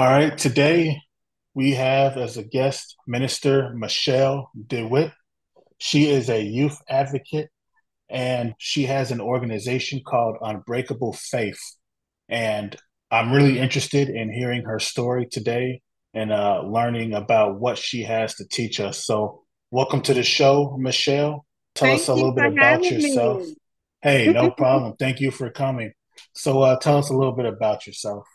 All right, today we have as a guest Minister Michelle DeWitt. She is a youth advocate and she has an organization called Unbreakable Faith. And I'm really interested in hearing her story today and learning about what she has to teach us. So welcome to the show, Michelle. Thank you for having me. Tell us a little bit about yourself. Hey, no problem. Thank you for coming. So tell us a little bit about yourself.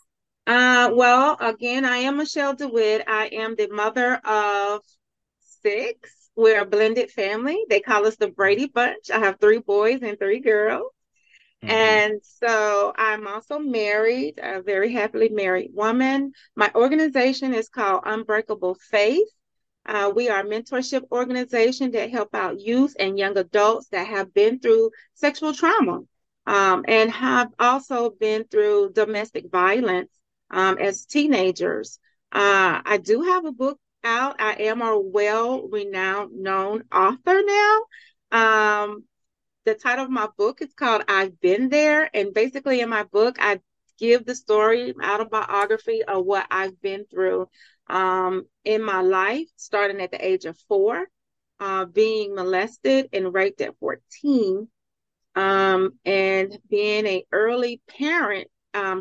Well, again, I am Michelle DeWitt. I am the mother of 6. We're a blended family. They call us the Brady Bunch. I have 3 boys and 3 girls. Mm-hmm. And so I'm also married, a very happily married woman. My organization is called Unbreakable Faith. We are a mentorship organization that help out youth and young adults that have been through sexual trauma and have also been through domestic violence. As teenagers. I do have a book out. I am a well-renowned, known author now. The title of my book is called I've Been There. And basically in my book, I give the story, autobiography of what I've been through in my life, starting at the age of 4, being molested and raped at 14, and being an early parent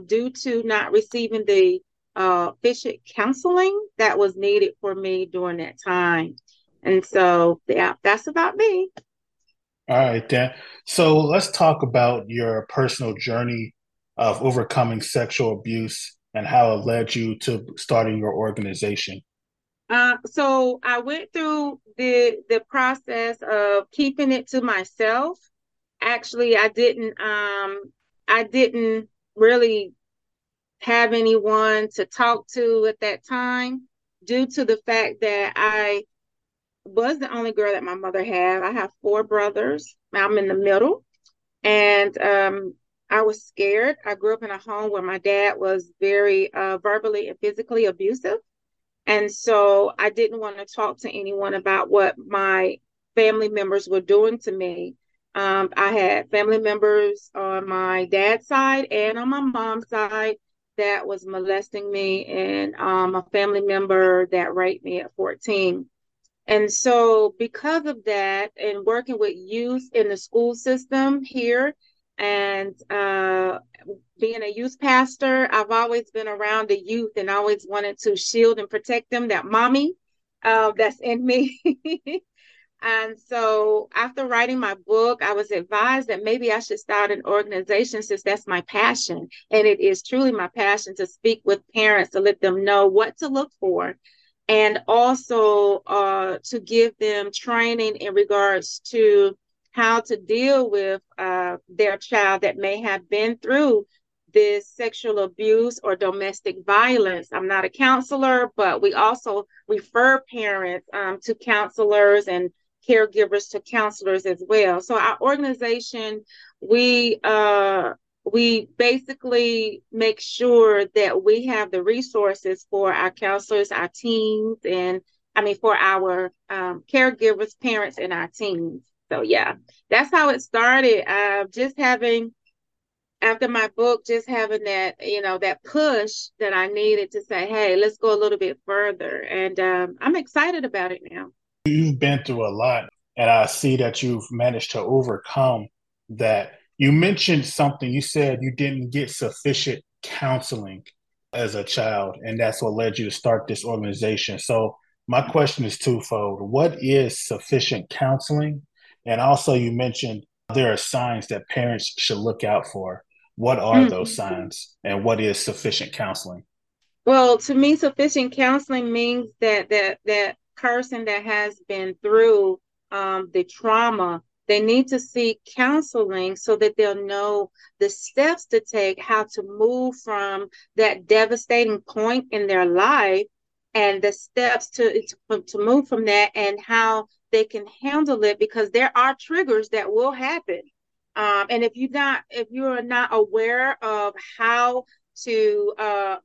due to not receiving the efficient counseling that was needed for me during that time. And so, yeah, that's about me. All right, Dan. So let's talk about your personal journey of overcoming sexual abuse and how it led you to starting your organization. So I went through the process of keeping it to myself. Actually, I didn't really have anyone to talk to at that time due to the fact that I was the only girl that my mother had. I have 4 brothers. I'm in the middle. And I was scared. I grew up in a home where my dad was very verbally and physically abusive. And so I didn't want to talk to anyone about what my family members were doing to me. I had family members on my dad's side and on my mom's side that was molesting me, and a family member that raped me at 14. And so because of that, and working with youth in the school system here and being a youth pastor, I've always been around the youth and always wanted to shield and protect them, that mommy that's in me. And so after writing my book, I was advised that maybe I should start an organization since that's my passion. And it is truly my passion to speak with parents, to let them know what to look for, and also to give them training in regards to how to deal with their child that may have been through this sexual abuse or domestic violence. I'm not a counselor, but we also refer parents to counselors and caregivers to counselors as well. So our organization, we basically make sure that we have the resources for our counselors, our teens, and for our caregivers, parents, and our teens. So yeah, that's how it started. After my book, just having that, that push that I needed to say, hey, let's go a little bit further. And I'm excited about it now. You've been through a lot, and I see that you've managed to overcome that. You mentioned something. You said you didn't get sufficient counseling as a child, and that's what led you to start this organization. So my question is twofold. What is sufficient counseling? And also you mentioned there are signs that parents should look out for. What are those signs, and what is sufficient counseling? Well, to me, sufficient counseling means that person that has been through the trauma, they need to seek counseling so that they'll know the steps to take, how to move from that devastating point in their life, and the steps to move from that, and how they can handle it, because there are triggers that will happen. And if you are not aware of how to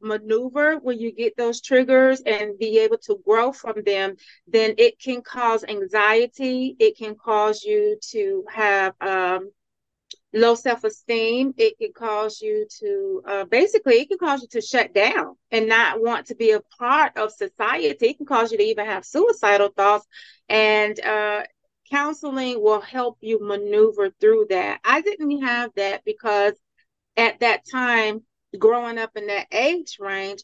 maneuver when you get those triggers and be able to grow from them, then it can cause anxiety. It can cause you to have low self-esteem. It can cause you to, basically, it can cause you to shut down and not want to be a part of society. It can cause you to even have suicidal thoughts, and counseling will help you maneuver through that. I didn't have that because at that time, growing up in that age range,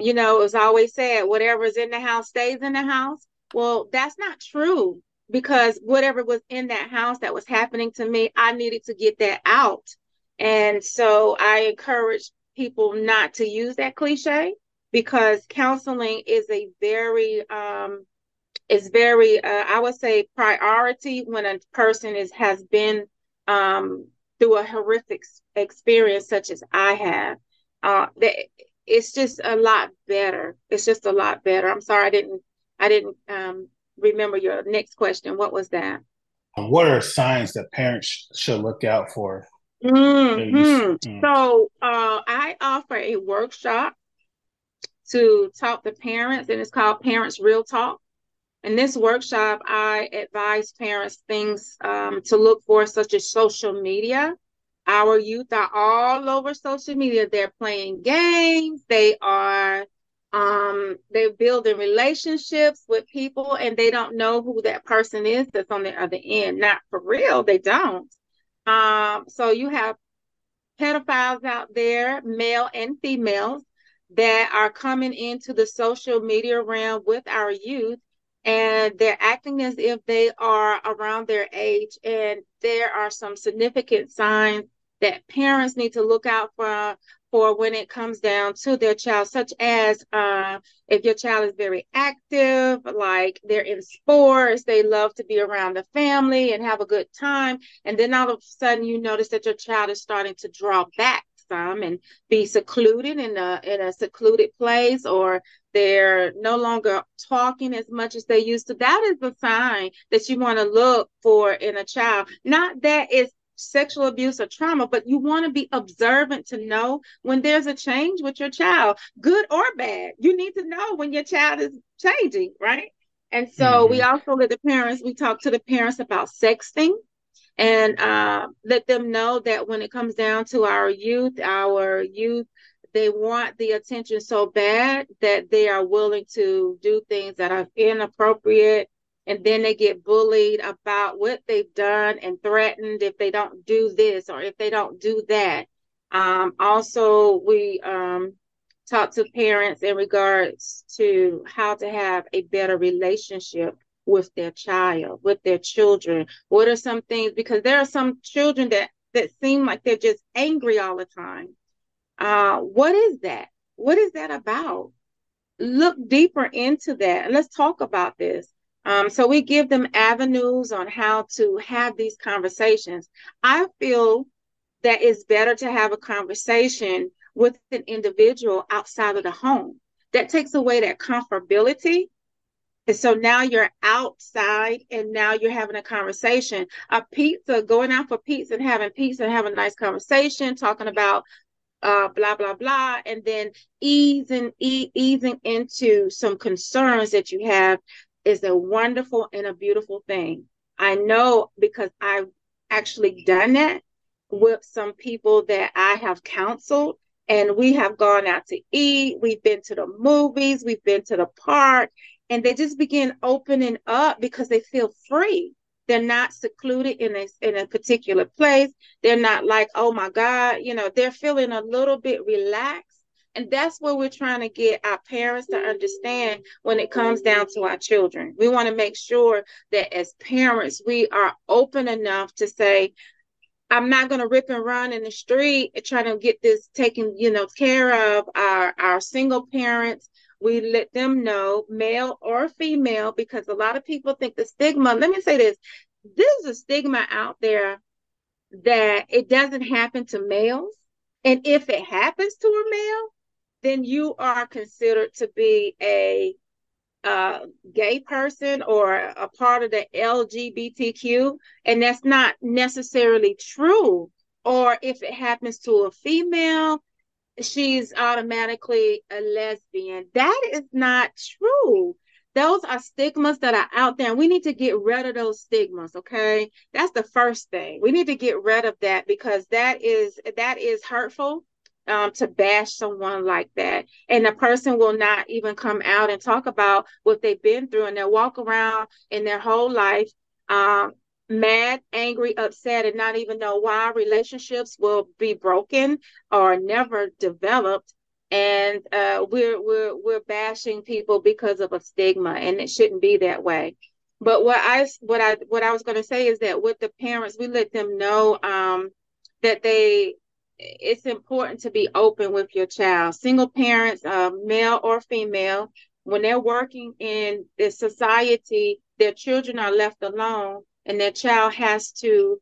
you know, it was always said, whatever's in the house stays in the house. Well, that's not true, because whatever was in that house that was happening to me, I needed to get that out. And so I encourage people not to use that cliche, because counseling is a very, I would say, priority when a person has been through a horrific experience such as I have. It's just a lot better. It's just a lot better. I'm sorry, I didn't remember your next question. What was that? What are signs that parents should look out for? So I offer a workshop to talk to parents, and it's called Parents Real Talk. In this workshop, I advise parents things to look for, such as social media. Our youth are all over social media. They're playing games. They are they're building relationships with people, and they don't know who that person is that's on the other end. Not for real. They don't. So you have pedophiles out there, male and females, that are coming into the social media realm with our youth. And they're acting as if they are around their age. And there are some significant signs that parents need to look out for when it comes down to their child, such as if your child is very active, like they're in sports, they love to be around the family and have a good time. And then all of a sudden you notice that your child is starting to draw back some and be secluded in a secluded place, or they're no longer talking as much as they used to. That is the sign that you want to look for in a child. Not that it's sexual abuse or trauma, but you want to be observant to know when there's a change with your child, good or bad. You need to know when your child is changing, right? And so we also let the parents, we talk to the parents about sexting, and let them know that when it comes down to our youth, they want the attention so bad that they are willing to do things that are inappropriate, and then they get bullied about what they've done and threatened if they don't do this or if they don't do that. Also, we talk to parents in regards to how to have a better relationship with their child, with their children. What are some things? Because there are some children that seem like they're just angry all the time. What is that? What is that about? Look deeper into that, and let's talk about this. So we give them avenues on how to have these conversations. I feel that it's better to have a conversation with an individual outside of the home. That takes away that comfortability. And so now you're outside, and now you're having a conversation. Going out for pizza and having a nice conversation, talking about blah, blah, blah, and then easing into some concerns that you have is a wonderful and a beautiful thing. I know, because I've actually done that with some people that I have counseled, and we have gone out to eat, we've been to the movies, we've been to the park, and they just begin opening up because they feel free. They're not secluded in a particular place. They're not like, oh my God, you know, they're feeling a little bit relaxed. And that's what we're trying to get our parents to understand when it comes down to our children. We want to make sure that as parents, we are open enough to say, I'm not going to rip and run in the street and try to get this taken, care of. Our single parents, we let them know, male or female, because a lot of people think the stigma, let me say this, there's a stigma out there that it doesn't happen to males. And if it happens to a male, then you are considered to be a gay person or a part of the LGBTQ. And that's not necessarily true. Or if it happens to a female, she's automatically a lesbian. That is not true. Those are stigmas that are out there, and we need to get rid of those stigmas, okay? That's the first thing. We need to get rid of that, because that is hurtful to bash someone like that. And the person will not even come out and talk about what they've been through, and they'll walk around in their whole life mad, angry, upset, and not even know why. Relationships will be broken or never developed. And we're bashing people because of a stigma, and it shouldn't be that way. But what I was going to say is that with the parents, we let them know that it's important to be open with your child. Single parents, male or female, when they're working in this society, their children are left alone, and their child has to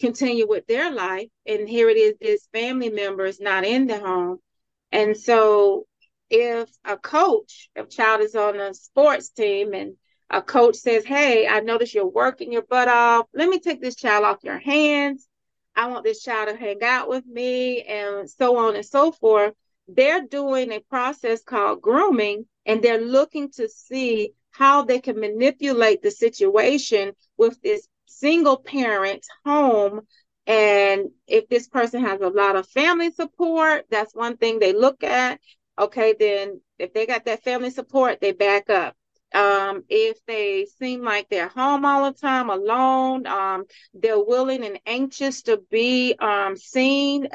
continue with their life. And here it is, this family member is not in the home. And so if a coach, if a child is on a sports team and a coach says, hey, I noticed you're working your butt off. Let me take this child off your hands. I want this child to hang out with me, and so on and so forth. They're doing a process called grooming, and they're looking to see how they can manipulate the situation with this single parent home. And if this person has a lot of family support, that's one thing they look at. Okay, then if they got that family support, they back up. If they seem like they're home all the time, alone, they're willing and anxious to be seen,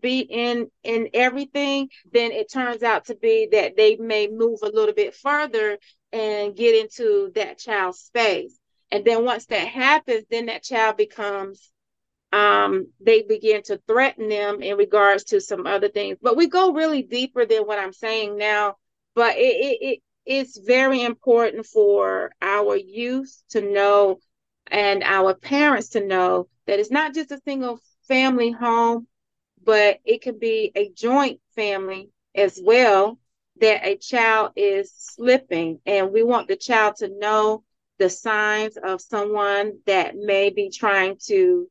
be in everything, then it turns out to be that they may move a little bit further and get into that child's space. And then once that happens, then that child becomes they begin to threaten them in regards to some other things. But we go really deeper than what I'm saying now. But it's very important for our youth to know, and our parents to know, that it's not just a single family home, but it can be a joint family as well, that a child is slipping. And we want the child to know the signs of someone that may be trying to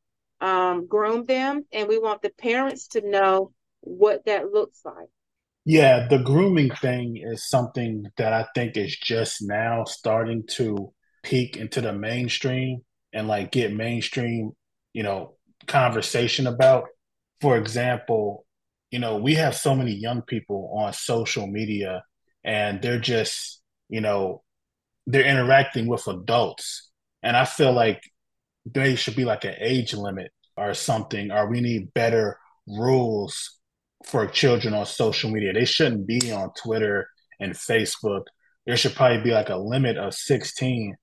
groom them, and we want the parents to know what that looks like. Yeah, the grooming thing is something that I think is just now starting to peek into the mainstream and like get mainstream, conversation about. For example, we have so many young people on social media, and they're just, they're interacting with adults. And I feel like there should be like an age limit or something, or we need better rules for children on social media. They shouldn't be on Twitter and Facebook. There should probably be like a limit of 16.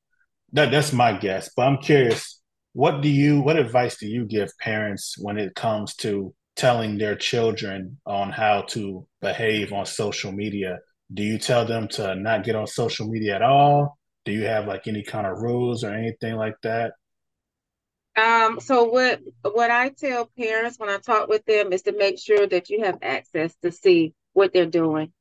That's my guess. But I'm curious, what advice do you give parents when it comes to telling their children on how to behave on social media? Do you tell them to not get on social media at all? Do you have like any kind of rules or anything like that? So what I tell parents when I talk with them is to make sure that you have access to see what they're doing.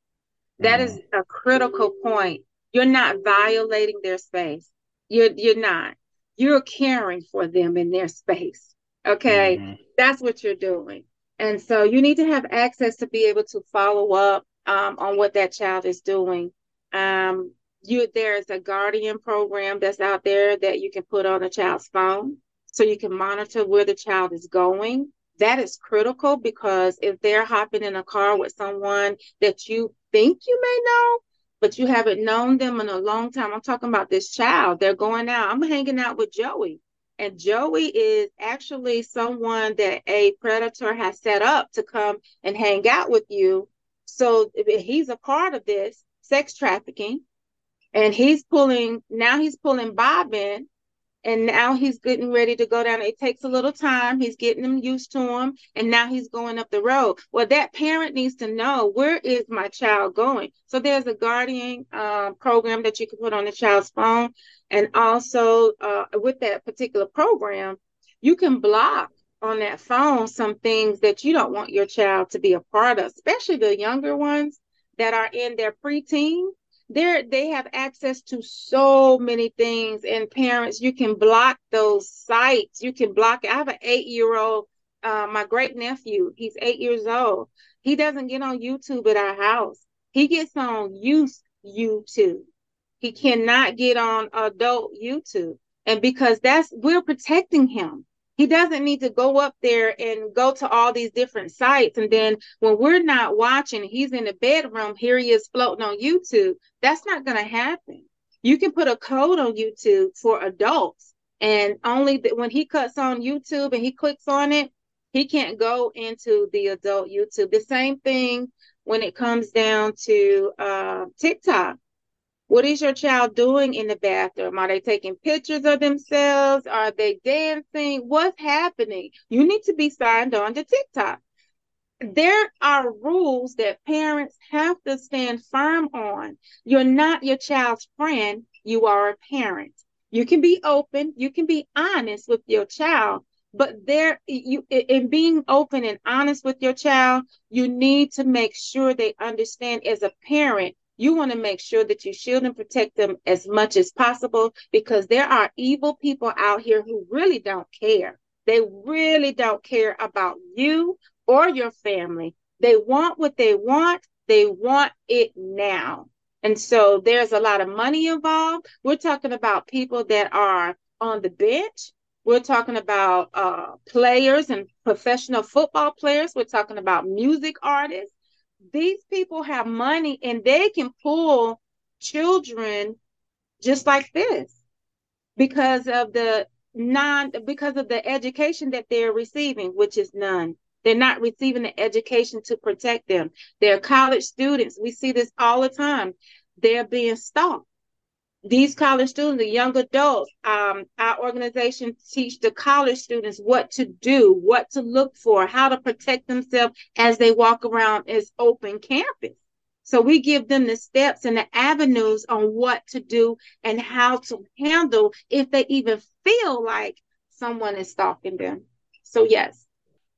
That is a critical point. You're not violating their space. You're not. You're caring for them in their space. Okay? Mm-hmm. That's what you're doing. And so you need to have access to be able to follow up on what that child is doing. There's a guardian program that's out there that you can put on a child's phone, so you can monitor where the child is going. That is critical, because if they're hopping in a car with someone that you think you may know, but you haven't known them in a long time. I'm talking about this child. They're going out. I'm hanging out with Joey. And Joey is actually someone that a predator has set up to come and hang out with you. So he's a part of this sex trafficking. And he's pulling Bob in. And now he's getting ready to go down. It takes a little time. He's getting them used to him. And now he's going up the road. Well, that parent needs to know, where is my child going? So there's a guardian program that you can put on the child's phone. And also with that particular program, you can block on that phone some things that you don't want your child to be a part of, especially the younger ones that are in their preteen. They have access to so many things, and parents, you can block those sites. You can block it. I have an 8-year-old, my great nephew. He's 8 years old. He doesn't get on YouTube at our house. He gets on youth YouTube. He cannot get on adult YouTube. And because we're protecting him. He doesn't need to go up there and go to all these different sites. And then when we're not watching, he's in the bedroom, here he is floating on YouTube. That's not going to happen. You can put a code on YouTube for adults. And only when he cuts on YouTube and he clicks on it, he can't go into the adult YouTube. The same thing when it comes down to TikTok. What is your child doing in the bathroom? Are they taking pictures of themselves? Are they dancing? What's happening? You need to be signed on to TikTok. There are rules that parents have to stand firm on. You're not your child's friend. You are a parent. You can be open. You can be honest with your child. But in being open and honest with your child, you need to make sure they understand, as a parent, you want to make sure that you shield and protect them as much as possible, because there are evil people out here who really don't care. They really don't care about you or your family. They want what they want. They want it now. And so there's a lot of money involved. We're talking about people that are on the bench. We're talking about players and professional football players. We're talking about music artists. These people have money and they can pull children just like this because of the education that they're receiving, which is none. They're not receiving the education to protect them. They're college students. We see this all the time. They're being stalked. These college students, the young adults, our organization teach the college students what to do, what to look for, how to protect themselves as they walk around as open campus. So we give them the steps and the avenues on what to do and how to handle if they even feel like someone is stalking them. So, yes.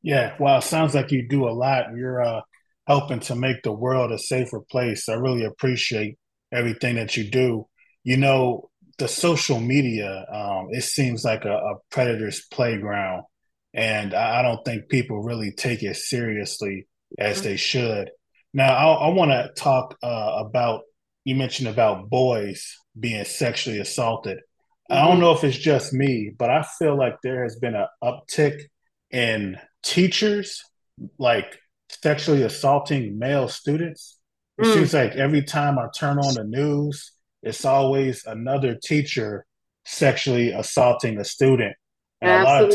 Yeah. Wow. Sounds like you do a lot. You're helping to make the world a safer place. I really appreciate everything that you do. You know, the social media, it seems like a predator's playground, and I don't think people really take it seriously as they should. Now, I want to talk about, you mentioned about boys being sexually assaulted. I don't know if it's just me, but I feel like there has been an uptick in teachers, like, sexually assaulting male students. It seems like every time I turn on the news, it's always another teacher sexually assaulting a student. And a lot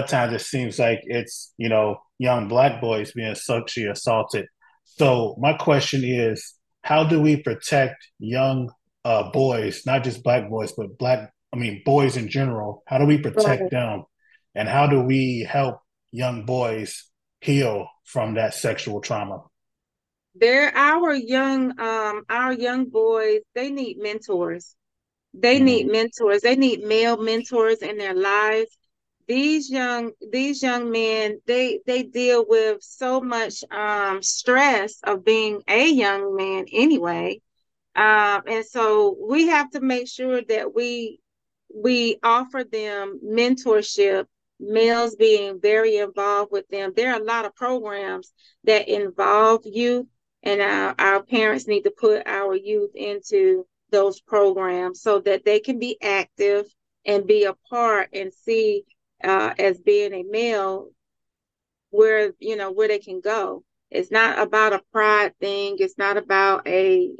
of times it seems like it's, you know, young Black boys being sexually assaulted. So my question is, how do we protect young boys, not just Black boys, but boys in general? How do we protect them? And how do we help young boys heal from that sexual trauma? Our young boys, they need mentors. They need mentors. They need male mentors in their lives. These young men, they deal with so much stress of being a young man anyway. And so we have to make sure that we offer them mentorship, males being very involved with them. There are a lot of programs that involve youth. And our parents need to put our youth into those programs so that they can be active and be a part and see as being a male where they can go. It's not about a pride thing. It's not about being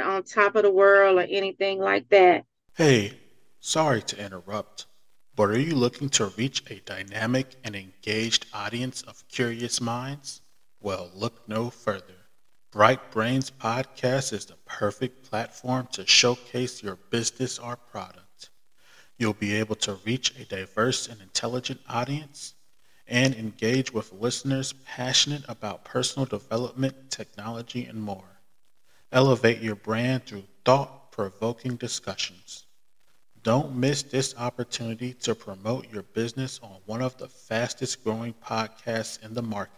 on top of the world or anything like that. Hey, sorry to interrupt, but are you looking to reach a dynamic and engaged audience of curious minds? Well, look no further. Bright Brainz Podcast is the perfect platform to showcase your business or product. You'll be able to reach a diverse and intelligent audience and engage with listeners passionate about personal development, technology, and more. Elevate your brand through thought-provoking discussions. Don't miss this opportunity to promote your business on one of the fastest-growing podcasts in the market.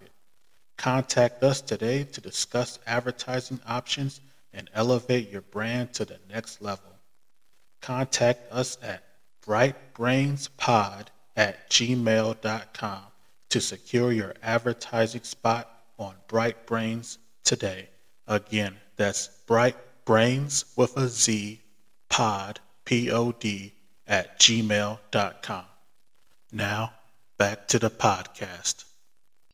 Contact us today to discuss advertising options and elevate your brand to the next level. Contact us at BrightBrainzpod@gmail.com to secure your advertising spot on Bright Brainz today. Again, That's Bright Brainz with a Z pod, P-O-D, at gmail.com. Now, back to the podcast.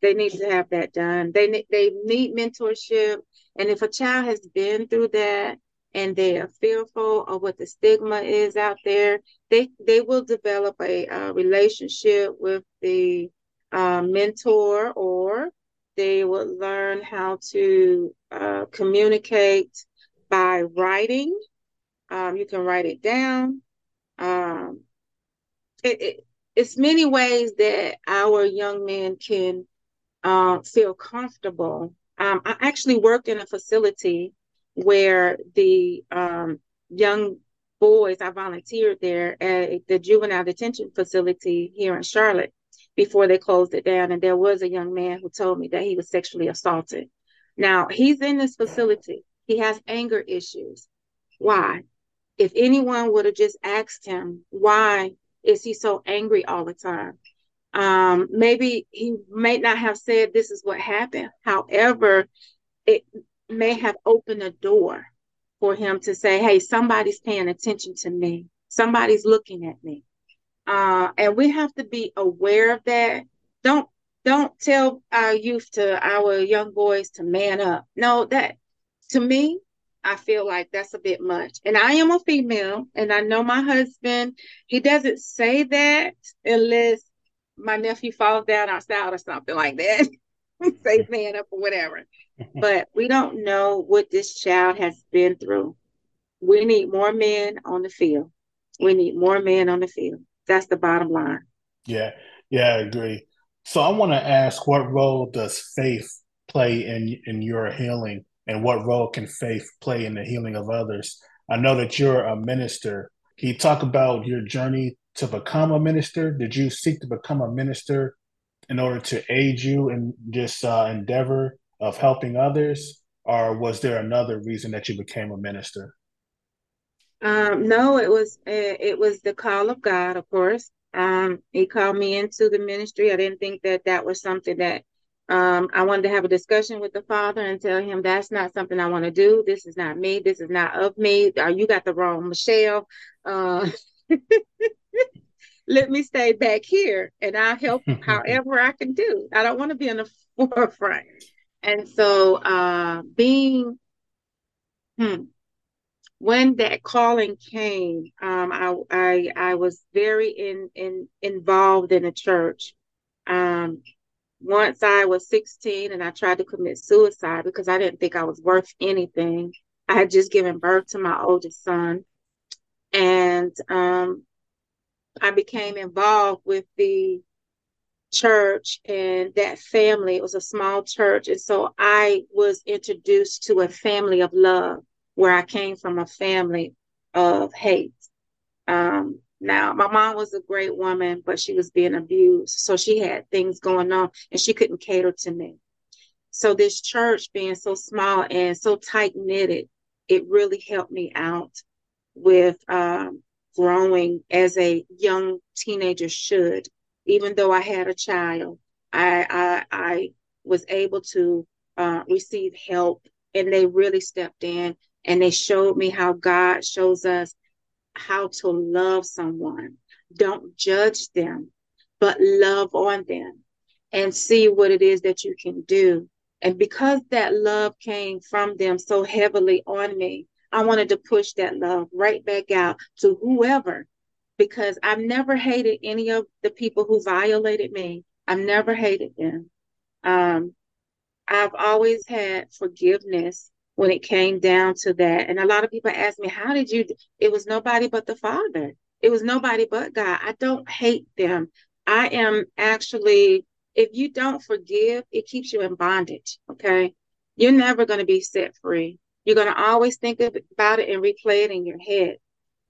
They need to have that done. They need mentorship. And if a child has been through that and they are fearful of what the stigma is out there, they will develop a relationship with the mentor, or they will learn how to communicate by writing. You can write it down. It's many ways that our young men can feel comfortable. I actually worked in a facility where the young boys, I volunteered there at the juvenile detention facility here in Charlotte before they closed it down. And there was a young man who told me that he was sexually assaulted. Now, he's in this facility. He has anger issues. Why? If anyone would have just asked him, why is he so angry all the time? Maybe he may not have said this is what happened. However, it may have opened a door for him to say, hey, somebody's paying attention to me. Somebody's looking at me. And we have to be aware of that. Don't tell our youth, to our young boys, to man up. No, that, to me, I feel like that's a bit much. And I am a female, and I know my husband, he doesn't say that unless my nephew falls down outside or something like that. Say man up or whatever. But we don't know what this child has been through. We need more men on the field. That's the bottom line. Yeah, I agree. So I want to ask, what role does faith play in your healing? And what role can faith play in the healing of others? I know that you're a minister. Can you talk about your journey to become a minister? Did you seek to become a minister in order to aid you in this endeavor of helping others? Or was there another reason that you became a minister? No, it was the call of God, of course. He called me into the ministry. I didn't think that was something that I wanted to have a discussion with the Father and tell him that's not something I want to do. This is not me. This is not of me. Or you got the wrong Michelle. Let me stay back here and I'll help however I can do. I don't want to be in the forefront. And so when that calling came, I was very involved in a church. Once I was 16 and I tried to commit suicide because I didn't think I was worth anything. I had just given birth to my oldest son. And I became involved with the church and that family. It was a small church. And so I was introduced to a family of love, where I came from a family of hate. Now, my mom was a great woman, but she was being abused. So she had things going on and she couldn't cater to me. So this church, being so small and so tight-knitted, it really helped me out with growing as a young teenager should. Even though I had a child, I was able to receive help, and they really stepped in. And they showed me how God shows us how to love someone. Don't judge them, but love on them and see what it is that you can do. And because that love came from them so heavily on me, I wanted to push that love right back out to whoever, because I've never hated any of the people who violated me. I've never hated them. I've always had forgiveness when it came down to that. And a lot of people ask me, how did you? It was nobody but the Father. It was nobody but God. I don't hate them. I am actually, if you don't forgive, it keeps you in bondage, okay? You're never going to be set free. You're going to always think about it and replay it in your head.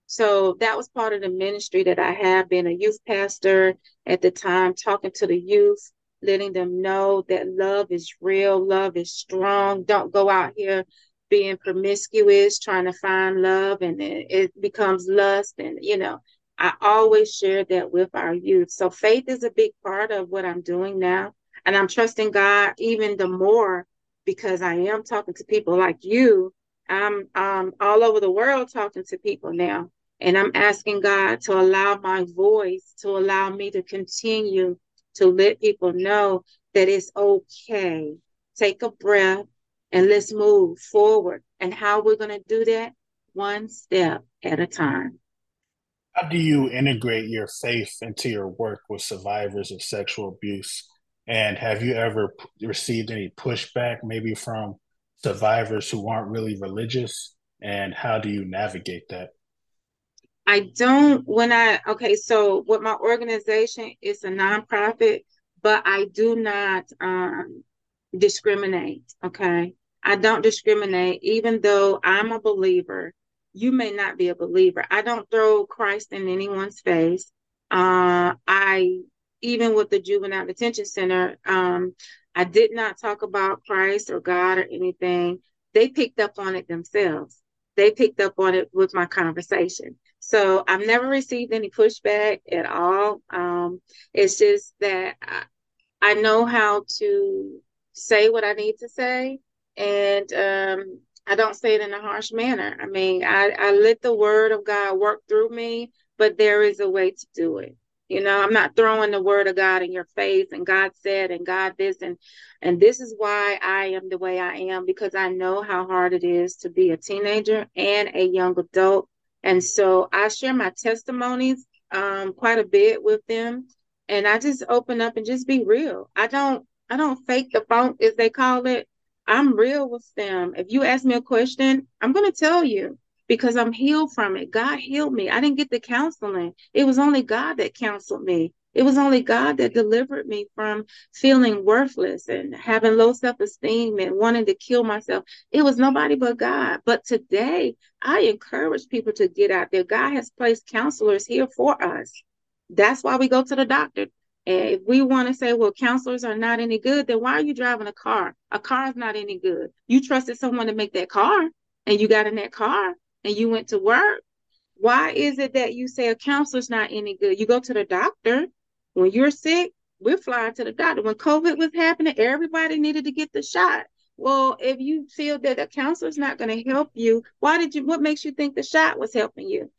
So that was part of the ministry that I have, being a youth pastor at the time, talking to the youth, letting them know that love is real, love is strong. Don't go out here being promiscuous, trying to find love, and it becomes lust. And, I always share that with our youth. So faith is a big part of what I'm doing now. And I'm trusting God even the more because I am talking to people like you I'm all over the world talking to people now. And I'm asking God to allow my voice, to allow me to continue to let people know that it's okay. Take a breath and let's move forward. And how we're going to do that? One step at a time. How do you integrate your faith into your work with survivors of sexual abuse? And have you ever received any pushback, maybe from survivors who aren't really religious? And how do you navigate that? So with my organization, it's a nonprofit, but I do not discriminate, okay? I don't discriminate, even though I'm a believer. You may not be a believer. I don't throw Christ in anyone's face. Even with the juvenile detention center, I did not talk about Christ or God or anything. They picked up on it themselves. They picked up on it with my conversation. So I've never received any pushback at all. It's just that I know how to say what I need to say. And I don't say it in a harsh manner. I mean, I let the word of God work through me, but there is a way to do it. You know, I'm not throwing the word of God in your face and God said and God this and this is why I am the way I am, because I know how hard it is to be a teenager and a young adult. And so I share my testimonies quite a bit with them, and I just open up and just be real. I don't fake the funk, as they call it. I'm real with them. If you ask me a question, I'm going to tell you, because I'm healed from it. God healed me. I didn't get the counseling. It was only God that counseled me. It was only God that delivered me from feeling worthless and having low self-esteem and wanting to kill myself. It was nobody but God. But today, I encourage people to get out there. God has placed counselors here for us. That's why we go to the doctor. And if we want to say, well, counselors are not any good, then why are you driving a car? A car is not any good. You trusted someone to make that car, and you got in that car, and you went to work. Why is it that you say a counselor's not any good? You go to the doctor. When you're sick, we're flying to the doctor. When COVID was happening, everybody needed to get the shot. Well, if you feel that a counselor's not going to help you, what makes you think the shot was helping you?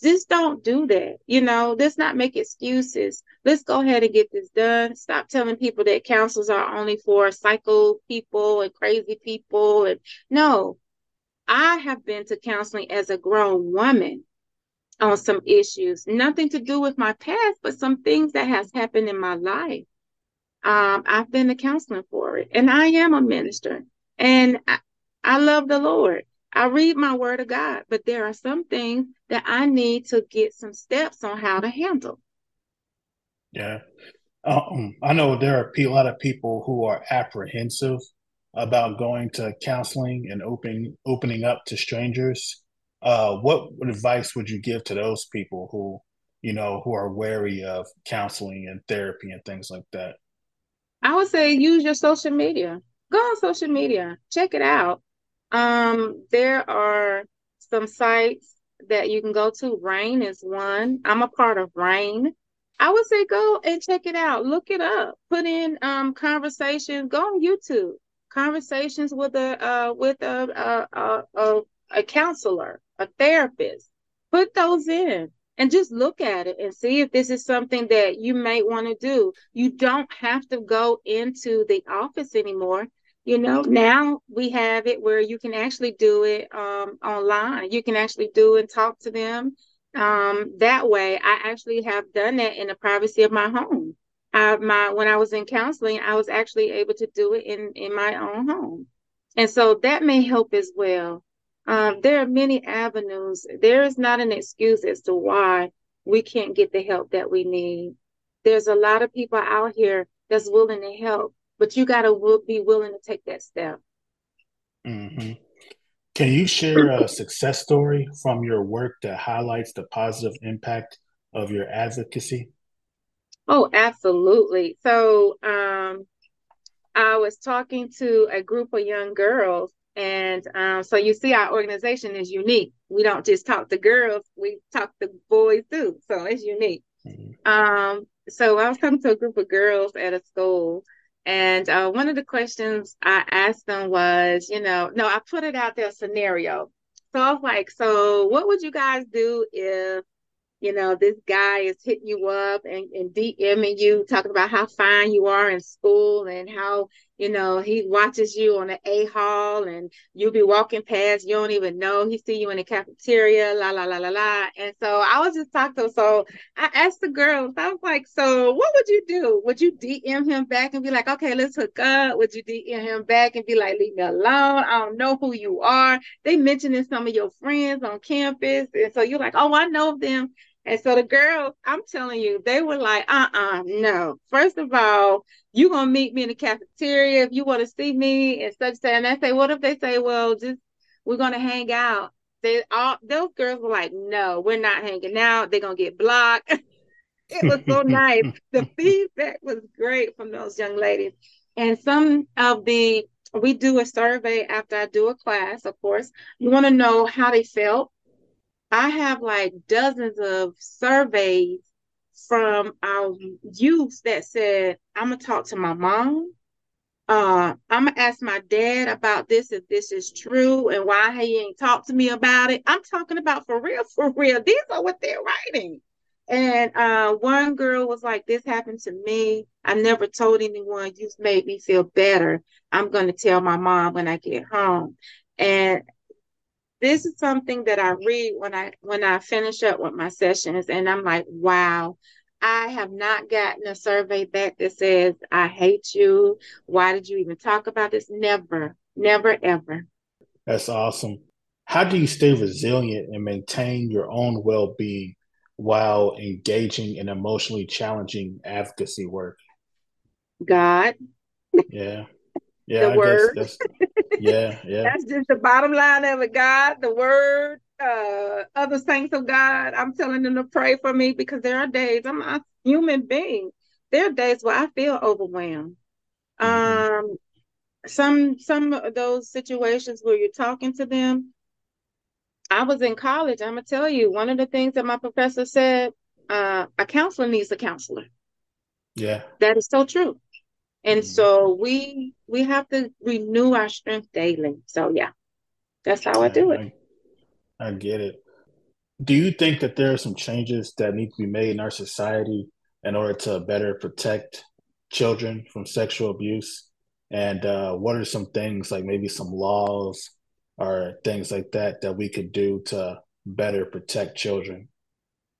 Just don't do that. You know, let's not make excuses. Let's go ahead and get this done. Stop telling people that counselors are only for psycho people and crazy people. And no, I have been to counseling as a grown woman on some issues, nothing to do with my past, but some things that has happened in my life. I've been to counseling for it, and I am a minister, and I love the Lord. I read my word of God, but there are some things that I need to get some steps on how to handle. Yeah. I know there are a lot of people who are apprehensive about going to counseling and opening up to strangers. What advice would you give to those people who are wary of counseling and therapy and things like that? I would say use your social media. Go on social media. Check it out. There are some sites that you can go to. RAINN is one. I'm a part of RAINN. I would say go and check it out. Look it up. Put in conversations. Go on YouTube. Conversations with a counselor, a therapist. Put those in and just look at it and see if this is something that you might want to do. You don't have to go into the office anymore. You know, now we have it where you can actually do it online. You can actually do and talk to them that way. I actually have done that in the privacy of my home. When I was in counseling, I was actually able to do it in my own home. And so that may help as well. There are many avenues. There is not an excuse as to why we can't get the help that we need. There's a lot of people out here that's willing to help, but you got to be willing to take that step. Mm-hmm. Can you share a success story from your work that highlights the positive impact of your advocacy? Oh, absolutely. So I was talking to a group of young girls, and so you see our organization is unique. We don't just talk to girls, we talk to boys too. So it's unique. Mm-hmm. So I was talking to a group of girls at a school, And one of the questions I asked them was, I put it out there, a scenario. So I was like, so what would you guys do if, this guy is hitting you up and DMing you, talking about how fine you are in school and how, he watches you on the A-Hall and you'll be walking past, you don't even know, he see you in the cafeteria, And so I was just talking to him. So I asked the girls, I was like, so what would you do? Would you DM him back and be like, okay, let's hook up? Would you DM him back and be like, leave me alone? I don't know who you are. They mentioning some of your friends on campus. And so you're like, oh, I know them. And so the girls, I'm telling you, they were like, no. First of all, you're going to meet me in the cafeteria if you want to see me and such. And I say, what if they say, well, just we're going to hang out? Those girls were like, no, we're not hanging out. They're going to get blocked. It was so nice. The feedback was great from those young ladies. And we do a survey after I do a class, of course. You want to know how they felt. I have like dozens of surveys from our youth that said, I'm going to talk to my mom. I'm going to ask my dad about this, if this is true and why he ain't talked to me about it. I'm talking about for real. These are what they're writing. And one girl was like, this happened to me. I never told anyone. You've made me feel better. I'm going to tell my mom when I get home. And this is something that I read when I finish up with my sessions, and I'm like, wow, I have not gotten a survey back that says, I hate you. Why did you even talk about this? Never, ever. That's awesome. How do you stay resilient and maintain your own well-being while engaging in emotionally challenging advocacy work? God. Yeah. Yeah, the word. Yeah. That's just the bottom line of it. God, the word, other saints of God. I'm telling them to pray for me because there are days, I'm a human being. There are days where I feel overwhelmed. Mm-hmm. Some of those situations where you're talking to them. I was in college. I'm gonna tell you, one of the things that my professor said, a counselor needs a counselor. Yeah, that is so true. And so we have to renew our strength daily. So, yeah, that's how I do it. I get it. Do you think that there are some changes that need to be made in our society in order to better protect children from sexual abuse? And what are some things, like maybe some laws or things like that we could do to better protect children?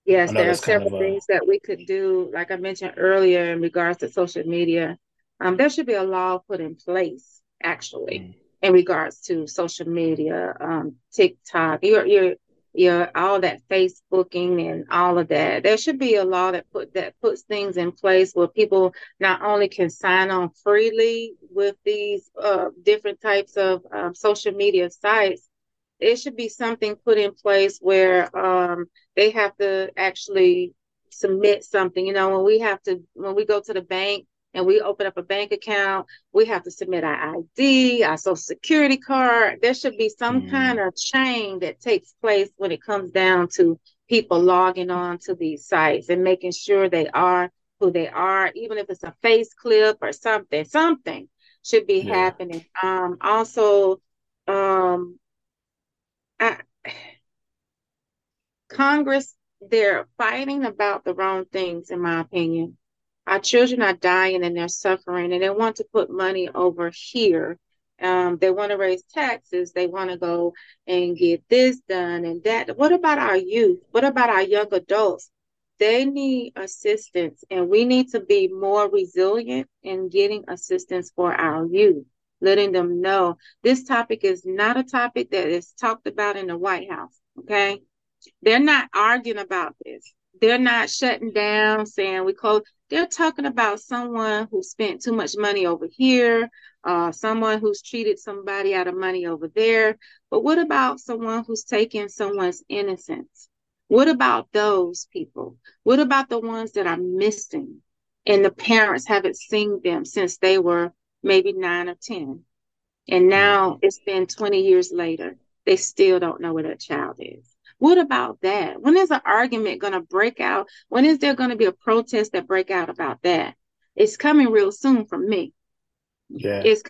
Yes, there are several things that we could do, like I mentioned earlier, in regards to social media. There should be a law put in place, actually, in regards to social media, TikTok, your all that Facebooking and all of that. There should be a law that puts things in place where people not only can sign on freely with these different types of social media sites. It should be something put in place where they have to actually submit something. When we go to the bank, and we open up a bank account, we have to submit our ID, our social security card. There should be some kind of chain that takes place when it comes down to people logging on to these sites and making sure they are who they are, even if it's a face clip or something. Something should be happening. Congress, they're fighting about the wrong things, in my opinion. Our children are dying and they're suffering, and they want to put money over here. They want to raise taxes. They want to go and get this done and that. What about our youth? What about our young adults? They need assistance, and we need to be more resilient in getting assistance for our youth, letting them know this topic is not a topic that is talked about in the White House, okay? They're not arguing about this. They're not shutting down, saying we close. They're talking about someone who spent too much money over here, someone who's cheated somebody out of money over there. But what about someone who's taken someone's innocence? What about those people? What about the ones that are missing and the parents haven't seen them since they were maybe 9 or 10? And now it's been 20 years later. They still don't know where that child is. What about that? When is an argument going to break out? When is there going to be a protest that break out about that? It's coming real soon for me. Yeah. It's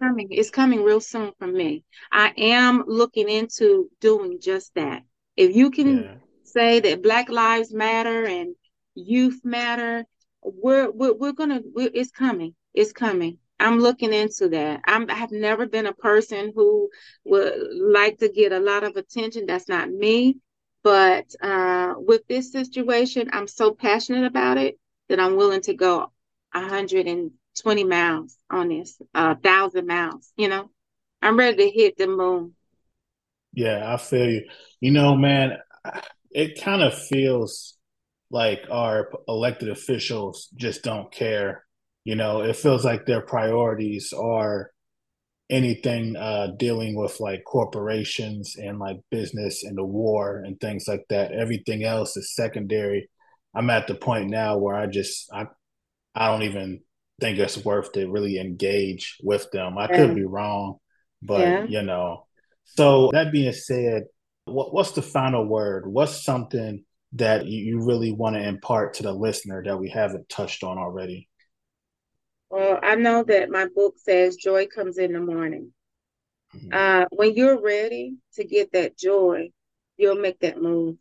coming real soon for me. I am looking into doing just that. If you can say that Black Lives Matter and youth matter, it's coming. It's coming. I'm looking into that. I have never been a person who would like to get a lot of attention. That's not me. But with this situation, I'm so passionate about it that I'm willing to go 120 miles on this, 1,000 miles, you know. I'm ready to hit the moon. Yeah, I feel you. You know, man, it kind of feels like our elected officials just don't care. You know, it feels like their priorities are anything dealing with like corporations and like business and the war and things like that. Everything else is secondary. I'm at the point now where I don't even think it's worth to really engage with them. I could be wrong, but you know. So that being said, what's the final word? What's something that you really want to impart to the listener that we haven't touched on already? Well, I know that my book says joy comes in the morning. Mm-hmm. When you're ready to get that joy, you'll make that move.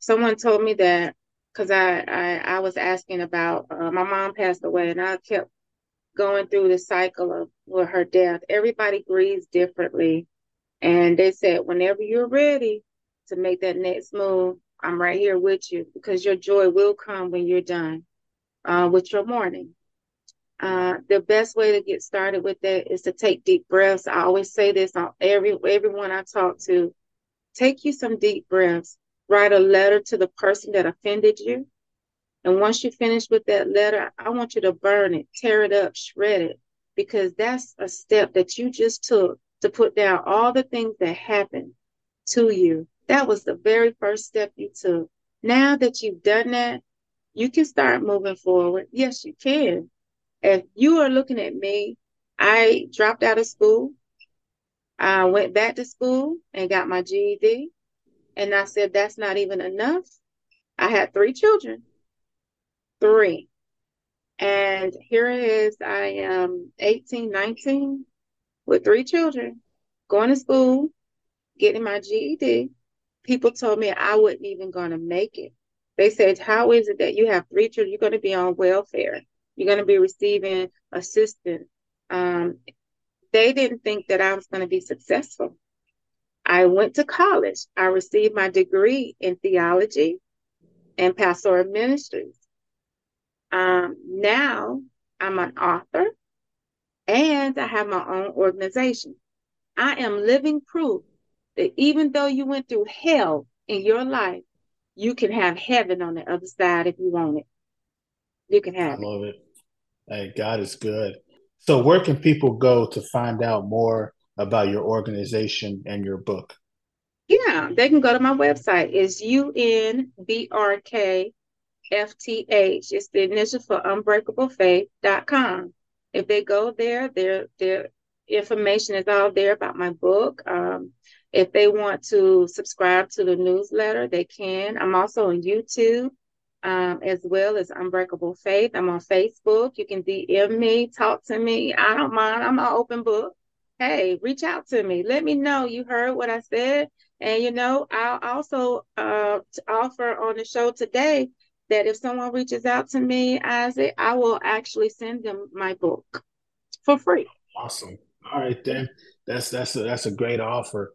Someone told me that because I was asking about my mom passed away, and I kept going through the cycle with her death. Everybody grieves differently. And they said, whenever you're ready to make that next move, I'm right here with you, because your joy will come when you're done with your mourning. The best way to get started with that is to take deep breaths. I always say this on everyone I talk to. Take you some deep breaths. Write a letter to the person that offended you. And once you finish with that letter, I want you to burn it, tear it up, shred it, because that's a step that you just took to put down all the things that happened to you. That was the very first step you took. Now that you've done that, you can start moving forward. Yes, you can. If you are looking at me, I dropped out of school. I went back to school and got my GED. And I said, that's not even enough. I had 3 children. 3. And here it is. I am 18, 19 with 3 children, going to school, getting my GED. People told me I wasn't even going to make it. They said, how is it that you have 3 children? You're going to be on welfare. You're going to be receiving assistance. They didn't think that I was going to be successful. I went to college. I received my degree in theology and pastoral ministries. Now I'm an author and I have my own organization. I am living proof that even though you went through hell in your life, you can have heaven on the other side if you want it. You can have it. I love it. Hey, God is good. So where can people go to find out more about your organization and your book? Yeah, they can go to my website. It's UNBRKFTH. It's the initial for unbrkfth.com. If they go there, their information is all there about my book. If they want to subscribe to the newsletter, they can. I'm also on YouTube. As well as Unbreakable Faith. I'm on Facebook. You can DM me, talk to me. I don't mind. I'm an open book. Hey, reach out to me. Let me know you heard what I said. And, you know, I'll also offer on the show today that if someone reaches out to me, Isaac, I will actually send them my book for free. Awesome. All right, then. That's a great offer.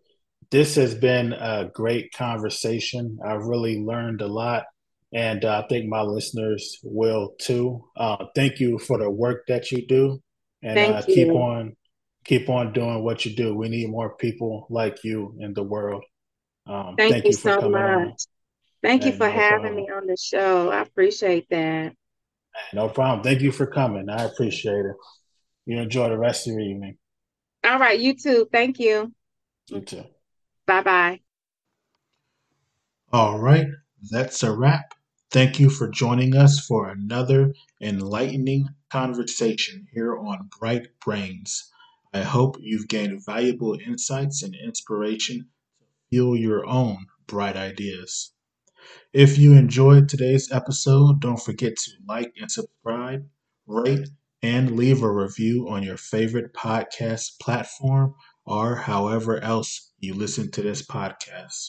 This has been a great conversation. I've really learned a lot. And I think my listeners will too. Thank you for the work that you do, and keep on doing what you do. We need more people like you in the world. Thank you so much. Thank you for having me on the show. I appreciate that. No problem. Thank you for coming. I appreciate it. You enjoy the rest of your evening. All right. You too. Thank you. You too. Bye-bye. All right. That's a wrap. Thank you for joining us for another enlightening conversation here on Bright Brainz. I hope you've gained valuable insights and inspiration to fuel your own bright ideas. If you enjoyed today's episode, don't forget to like and subscribe, rate, and leave a review on your favorite podcast platform or however else you listen to this podcast.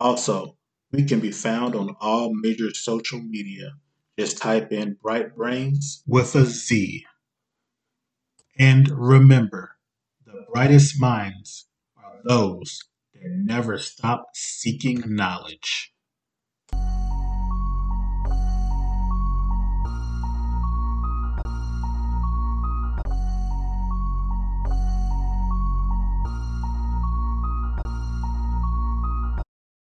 Also, we can be found on all major social media. Just type in Bright Brainz with a Z. And remember, the brightest minds are those that never stop seeking knowledge.